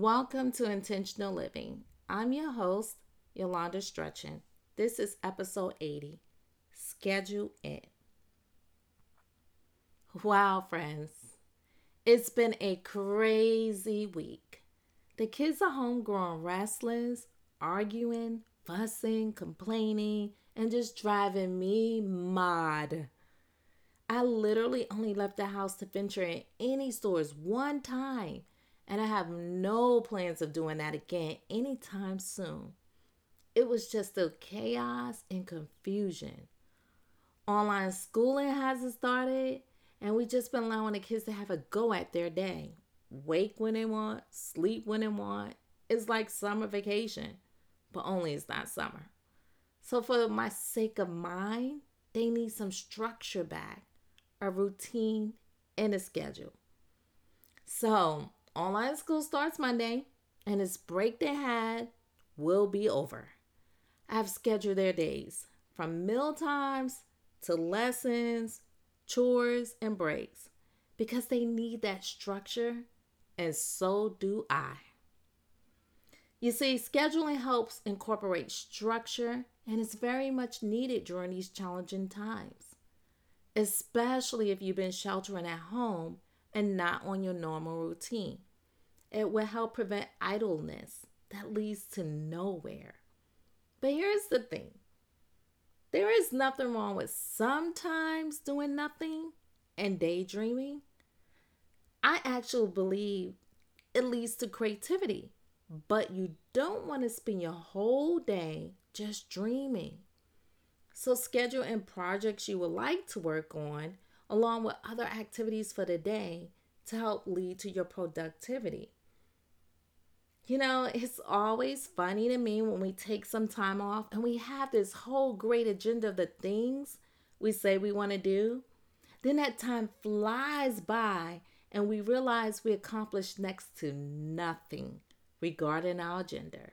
Welcome to Intentional Living. I'm your host, Yolanda Stretchen. This is episode 80, Schedule It. Wow, friends, it's been a crazy week. The kids are home growing restless, arguing, fussing, complaining, and just driving me mad. I literally only left the house to venture in any stores one time. And I have no plans of doing that again anytime soon. It was just the chaos and confusion. Online schooling hasn't started, and we've just been allowing the kids to have a go at their day. Wake when they want, sleep when they want. It's like summer vacation, but only it's not summer. So for my sake of mine, they need some structure back, a routine, and a schedule. So online school starts Monday, and this break they had will be over. I've scheduled their days from meal times to lessons, chores, and breaks because they need that structure, and so do I. You see, scheduling helps incorporate structure, and it's very much needed during these challenging times, especially if you've been sheltering at home and not on your normal routine. It will help prevent idleness that leads to nowhere. But here's the thing. There is nothing wrong with sometimes doing nothing and daydreaming. I actually believe it leads to creativity, but you don't want to spend your whole day just dreaming. So schedule in projects you would like to work on along with other activities for the day to help lead to your productivity. You know, it's always funny to me when we take some time off and we have this whole great agenda of the things we say we want to do. Then that time flies by and we realize we accomplished next to nothing regarding our agenda.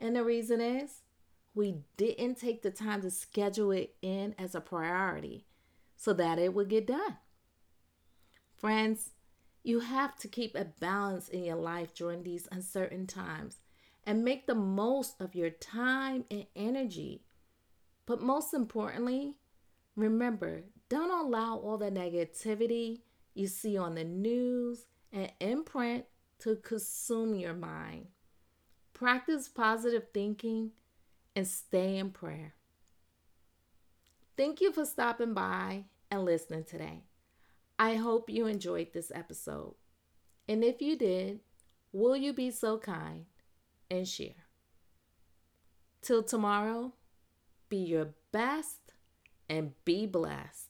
And the reason is we didn't take the time to schedule it in as a priority so that it would get done. Friends, you have to keep a balance in your life during these uncertain times and make the most of your time and energy. But most importantly, remember, don't allow all the negativity you see on the news and imprint to consume your mind. Practice positive thinking and stay in prayer. Thank you for stopping by and listening today. I hope you enjoyed this episode. And if you did, will you be so kind and share? Till tomorrow, be your best and be blessed.